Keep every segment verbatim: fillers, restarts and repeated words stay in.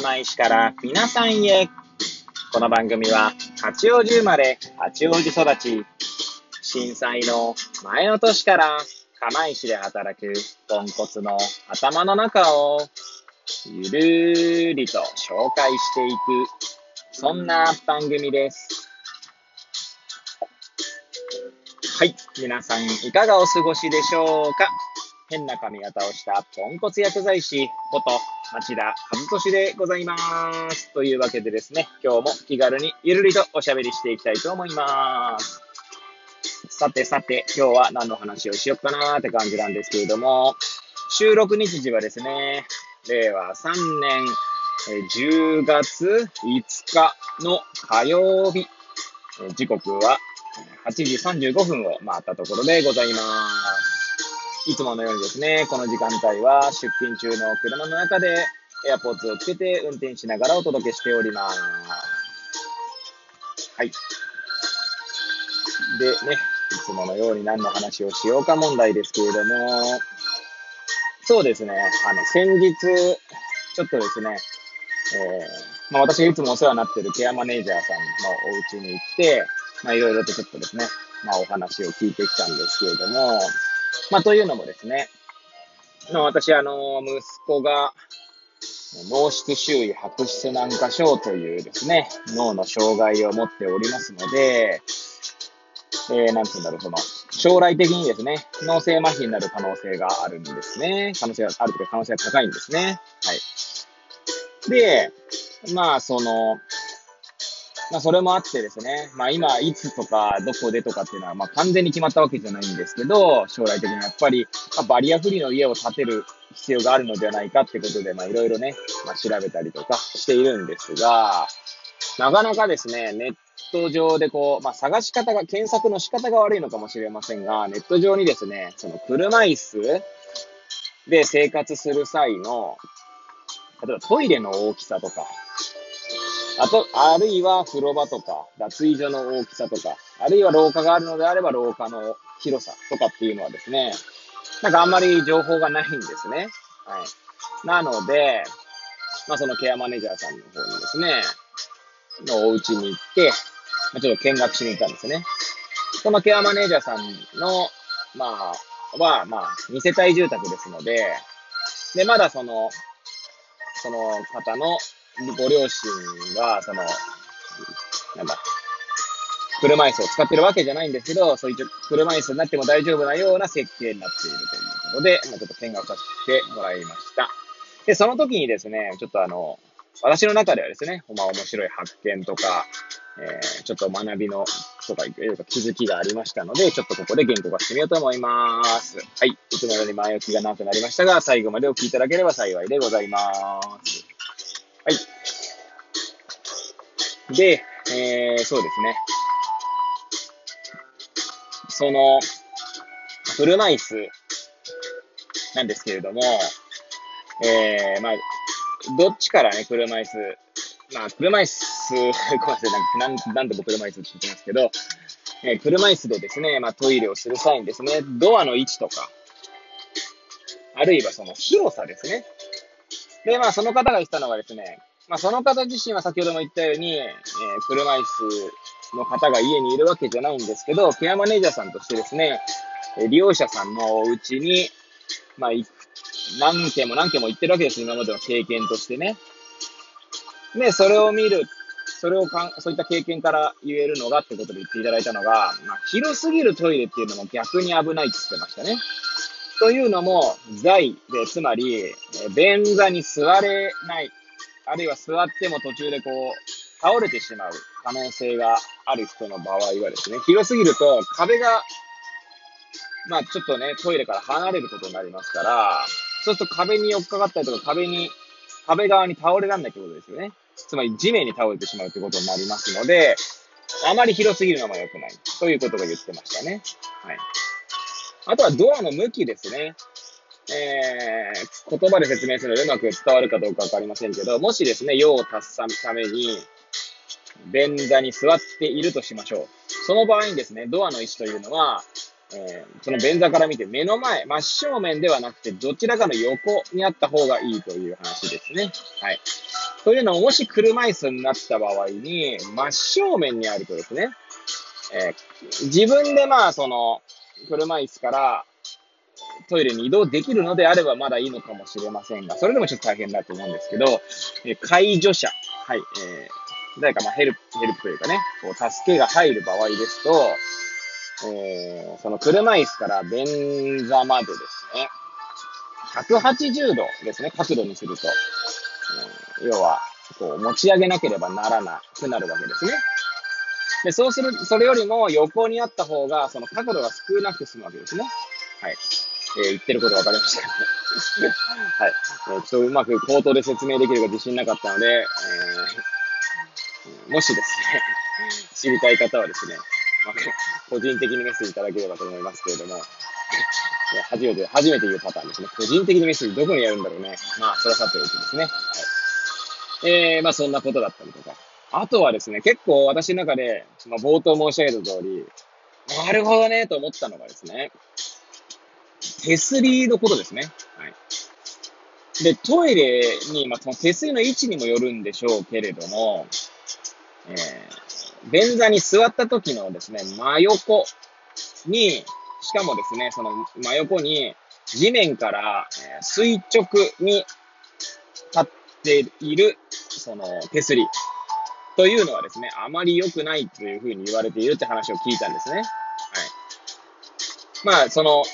浜石から皆さんへ。この番組は八王子生まれ八王子育ち、震災の前の年から釜石で働くポンコツの頭の中をゆるーりと紹介していく、そんな番組です。はい、皆さんいかがお過ごしでしょうか。変な髪型をしたポンコツ薬剤師こと町田和俊でございます。というわけでですね、今日も気軽にゆるりとおしゃべりしていきたいと思います。さてさて、今日は何の話をしよっかなーって感じなんですけれども、収録日時はですね、れいわさんねんじゅうがついつかの火曜日、時刻ははちじさんじゅうごふんを回ったところでございます。いつものようにですね、この時間帯は出勤中の車の中で エアポッズ をつけて運転しながらお届けしております。はい。でね、いつものように何の話をしようか問題ですけれども、そうですね、あの、先日、ちょっとですね、えーまあ、私がいつもお世話になっているケアマネージャーさんのお家に行って、まあ、いろいろとちょっとですね、まあ、お話を聞いてきたんですけれども、まあ、というのもですね、私、あの、息子が、脳室周囲白質軟化症というですね、脳の障害を持っておりますので、えー、なんて言うんだろう、その、将来的にですね、脳性麻痺になる可能性があるんですね。可能性があるというか、可能性が高いんですね。はい。で、まあ、その、まあ、それもあってですね、まあ、今、いつとか、どこでとかっていうのは、まあ、完全に決まったわけじゃないんですけど、将来的にやっぱり、まあ、バリアフリーの家を建てる必要があるのではないかってことで、まあ、いろいろね、まあ、調べたりとかしているんですが、なかなかですね、ネット上でこう、まあ、探し方が、検索の仕方が悪いのかもしれませんが、ネット上にですね、その、車椅子で生活する際の、例えばトイレの大きさとか、あと、あるいは風呂場とか、脱衣所の大きさとか、あるいは廊下があるのであれば廊下の広さとかっていうのはですね、なんかあんまり情報がないんですね。はい。なので、まあそのケアマネージャーさんの方にですね、のお家に行って、まあ、ちょっと見学しに行ったんですね。そのケアマネージャーさんの、まあ、は、まあ、にせたい住宅ですので、で、まだその、その方の、ご両親は、その、なんだ、車椅子を使ってるわけじゃないんですけど、そういう車椅子になっても大丈夫なような設計になっているということで、まあ、ちょっと見学させてもらいました。で、その時にですね、ちょっとあの、私の中ではですね、まあ面白い発見とか、えー、ちょっと学びの、とか、気づきがありましたので、ちょっとここで言語化してみようと思います。はい。いつもより前置きが長くなりましたが、最後までお聞きいただければ幸いでございます。はい。で、えー、そうですね。その、車椅子なんですけれども、えー、まあ、どっちからね、車椅子、まあ、車椅子、ごめんなさい、なんか、なんでも車椅子って言ってますけど、えー、車椅子でですね、まあ、トイレをする際にですね、ドアの位置とか、あるいはその広さですね。で、まあ、その方が言ったのがですね、まあ、その方自身は先ほども言ったように、えー、車椅子の方が家にいるわけじゃないんですけど、ケアマネージャーさんとしてですね、利用者さんのお家に、まあ、何件も何件も行ってるわけです、今までの経験としてね。で、それを見る、それをかん、そういった経験から言えるのがってことで言っていただいたのが、まあ、広すぎるトイレっていうのも逆に危ないって言ってましたね。というのも、在で、つまり、便座に座れない、あるいは座っても途中でこう、倒れてしまう可能性がある人の場合はですね、広すぎると壁が、まあちょっとね、トイレから離れることになりますから、そうすると壁に寄っかかったりとか、壁に、壁側に倒れられないってことですよね。つまり地面に倒れてしまうってことになりますので、あまり広すぎるのも良くない、ということが言ってましたね。はい。あとはドアの向きですね。えー、言葉で説明するのでうまく伝わるかどうかわかりませんけど、もしですね、用を足すために、便座に座っているとしましょう。その場合にですね、ドアの位置というのは、えー、その便座から見て目の前、真正面ではなくてどちらかの横にあった方がいいという話ですね。はい。というのも、もし車椅子になった場合に、真正面にあるとですね、えー、自分でまあその車椅子からトイレに移動できるのであればまだいいのかもしれませんが、それでもちょっと大変だと思うんですけど、えー、介助者、はい、えー、誰かまあヘルプ、ヘルプというかね、こう助けが入る場合ですと、えー、その車椅子から便座までですね、ひゃくはちじゅうどですね、角度にすると、えー、要はこう持ち上げなければならなくなるわけですね。で、そうする、それよりも横にあった方が、その角度が少なく済むわけですね。はい。えー、言ってることわかりましたかね。はい、えー。ちょっとうまく口頭で説明できるか自信なかったので、えー、もしですね、知りたい方はですね、個人的にメッセージいただければと思いますけれども、初めて、初めて言うパターンですね。個人的にメッセージどこにやるんだろうね。まあ、それはさておきですね。はい。えー、まあ、そんなことだったりとか。あとはですね、結構私の中で、その冒頭申し上げた通り、なるほどね、と思ったのがですね、手すりのことですね。はい。で、トイレに、まあ、その手すりの位置にもよるんでしょうけれども、えー、便座に座った時のですね、真横に、しかもですね、その真横に地面から垂直に立っているその手すりというのはですね、あまり良くないというふうに言われているって話を聞いたんですね。はい。まあ、その、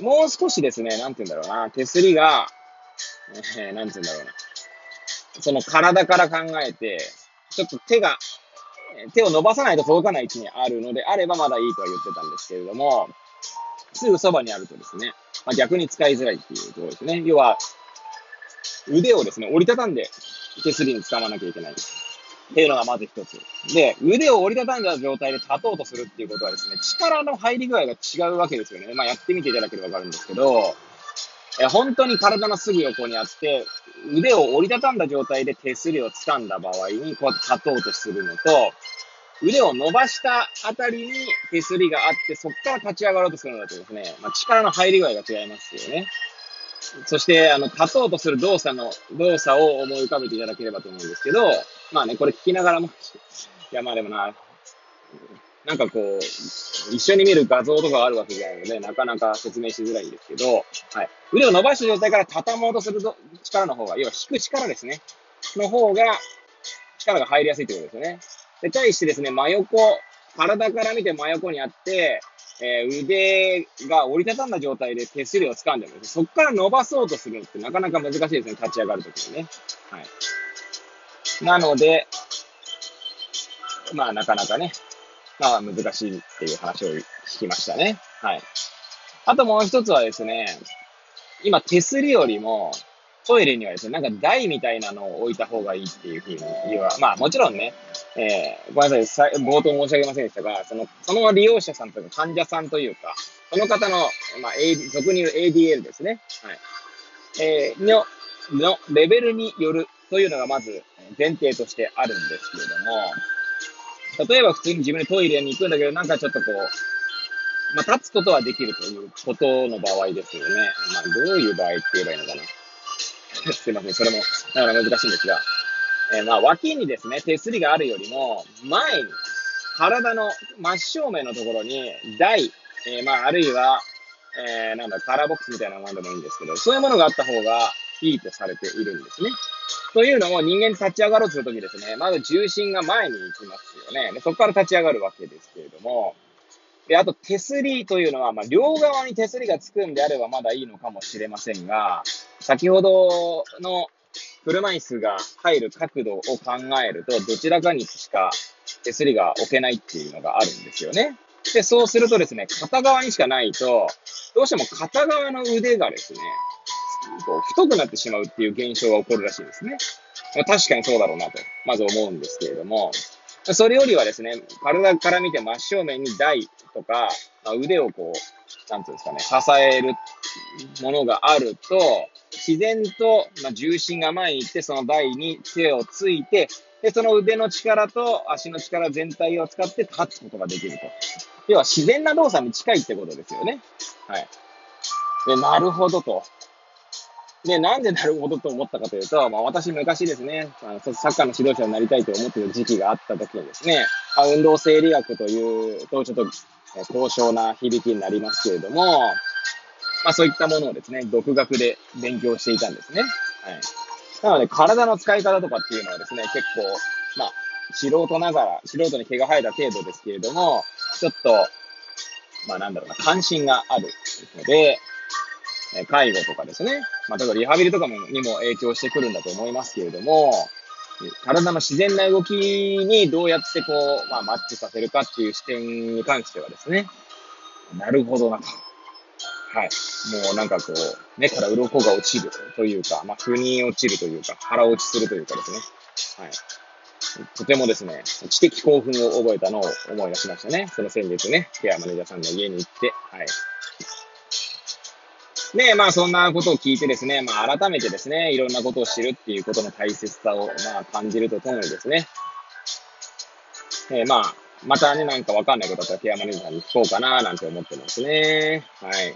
もう少しですね、なんて言うんだろうな、手すりが、えー、なんて言うんだろうな、その体から考えて、ちょっと手が、手を伸ばさないと届かない位置にあるのであればまだいいとは言ってたんですけれども、すぐそばにあるとですね、まあ、逆に使いづらいっていうところですね。要は、腕をですね、折りたたんで手すりにつかまなきゃいけないっていうのがまず一つ。で、腕を折りたたんだ状態で立とうとするっていうことはですね、力の入り具合が違うわけですよね。まあやってみていただければわかるんですけど、え本当に体のすぐ横にあって、腕を折りたたんだ状態で手すりを掴んだ場合に、こうやって立とうとするのと、腕を伸ばしたあたりに手すりがあって、そこから立ち上がろうとするのだとですね、まあ、力の入り具合が違いますよね。そして、あの、立とうとする動作の、動作を思い浮かべていただければと思うんですけど、まあね、これ聞きながらも、いやまあでもな、なんかこう、一緒に見る画像とかがあるわけじゃないので、なかなか説明しづらいんですけど、はい。腕を伸ばした状態から畳もうとする力の方が、要は引く力ですね。の方が、力が入りやすいということですよね。で、対してですね、真横、体から見て真横にあって、えー、腕が折りたたんだ状態で手すりを掴んでるんです。そこから伸ばそうとするのってなかなか難しいですね、立ち上がるときにね。はい。なので、まあなかなかね、まあ難しいっていう話を聞きましたね。はい。あともう一つはですね、今手すりよりもトイレにはですね、なんか台みたいなのを置いた方がいいっていうふうに言わ、まあもちろんね、えー、ごめんなさい、冒頭申し上げませんでしたが、その、その利用者さんというか患者さんというか、その方の、まあ、俗に言う エーディーエル ですね。はい。えー、の、のレベルによるというのがまず前提としてあるんですけれども、例えば普通に自分でトイレに行くんだけど、なんかちょっとこう、まあ、立つことはできるということの場合ですよね。まあ、どういう場合って言えばいいのかな。すいません。それも、なかなか難しいんですが。えー、まあ、脇にですね、手すりがあるよりも、前に、体の真正面のところに、台、えー、まあ、あるいは、えー、なんだ、カラーボックスみたいなのでもいいんですけど、そういうものがあった方がいいとされているんですね。というのも人間に立ち上がろうとするときですね、まず重心が前に行きますよね。で、そこから立ち上がるわけですけれども、で、あと手すりというのは、まあ、両側に手すりがつくんであればまだいいのかもしれませんが、先ほどの車椅子が入る角度を考えると、どちらかにしか手すりが置けないっていうのがあるんですよね。で、そうするとですね、片側にしかないと、どうしても片側の腕がですね、こう太くなってしまうっていう現象が起こるらしいですね。確かにそうだろうなと、まず思うんですけれども、それよりはですね、体から見て真正面に台とか、まあ、腕をこう、なんていうんですかね、支えるものがあると、自然と、まあ、重心が前に行って、その台に手をついて、で、その腕の力と足の力全体を使って立つことができると。要は自然な動作に近いってことですよね。はい。で、なるほどと。で、なんでなるほどと思ったかというと、まあ私昔ですね、あのサッカーの指導者になりたいと思っている時期があった時にですね、運動生理学というとちょっと高尚な響きになりますけれども、まあそういったものをですね、独学で勉強していたんですね。はい。なので体の使い方とかっていうのはですね、結構、まあ素人ながら、素人に毛が生えた程度ですけれども、ちょっと、まあなんだろうな、関心があるので、介護とかですね、まあ、例えばリハビリとかにも影響してくるんだと思いますけれども、体の自然な動きにどうやってこう、まあ、マッチさせるかっていう視点に関してはですね、なるほどなと。はい。もうなんかこう、目から鱗が落ちるというか、まあ、腑に落ちるというか、腹落ちするというかですね、はい。とてもですね、知的興奮を覚えたのを思い出しましたね。その先日ね、ケアマネージャーさんの家に行って、はい。ねえ、まあそんなことを聞いてですね、まあ改めてですね、いろんなことを知るっていうことの大切さをまあ感じるとともにですね、えー、まあ、またね、なんかわかんないことだったらケアマネージャーさんに聞こうかななんて思ってますね。はい。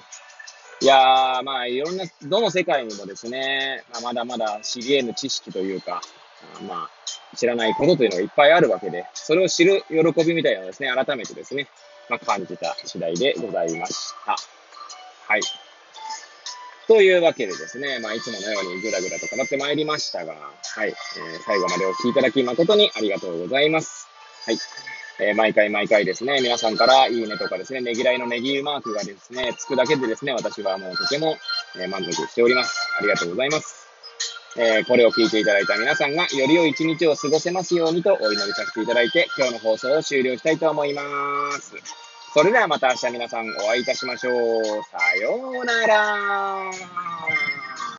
いやー、まあいろんな、どの世界にもですね、まあ、まだまだ知り得ぬ知識というか、まあ、知らないことというのがいっぱいあるわけで、それを知る喜びみたいなのをですね、改めてですね、まあ、感じた次第でございました。はい。というわけでですね、まあ、いつものようにぐだぐだと語ってまいりましたが、はい、えー、最後までお聞きいただき誠にありがとうございます。はい。えー、毎回毎回ですね、皆さんからいいねとかですね、ねぎらいのねぎマークがですね、つくだけでですね、私はもうとても、えー、満足しております。ありがとうございます。えー、これを聞いていただいた皆さんがより良い一日を過ごせますようにとお祈りさせていただいて、今日の放送を終了したいと思います。それではまた明日皆さんお会いいたしましょう。さようなら。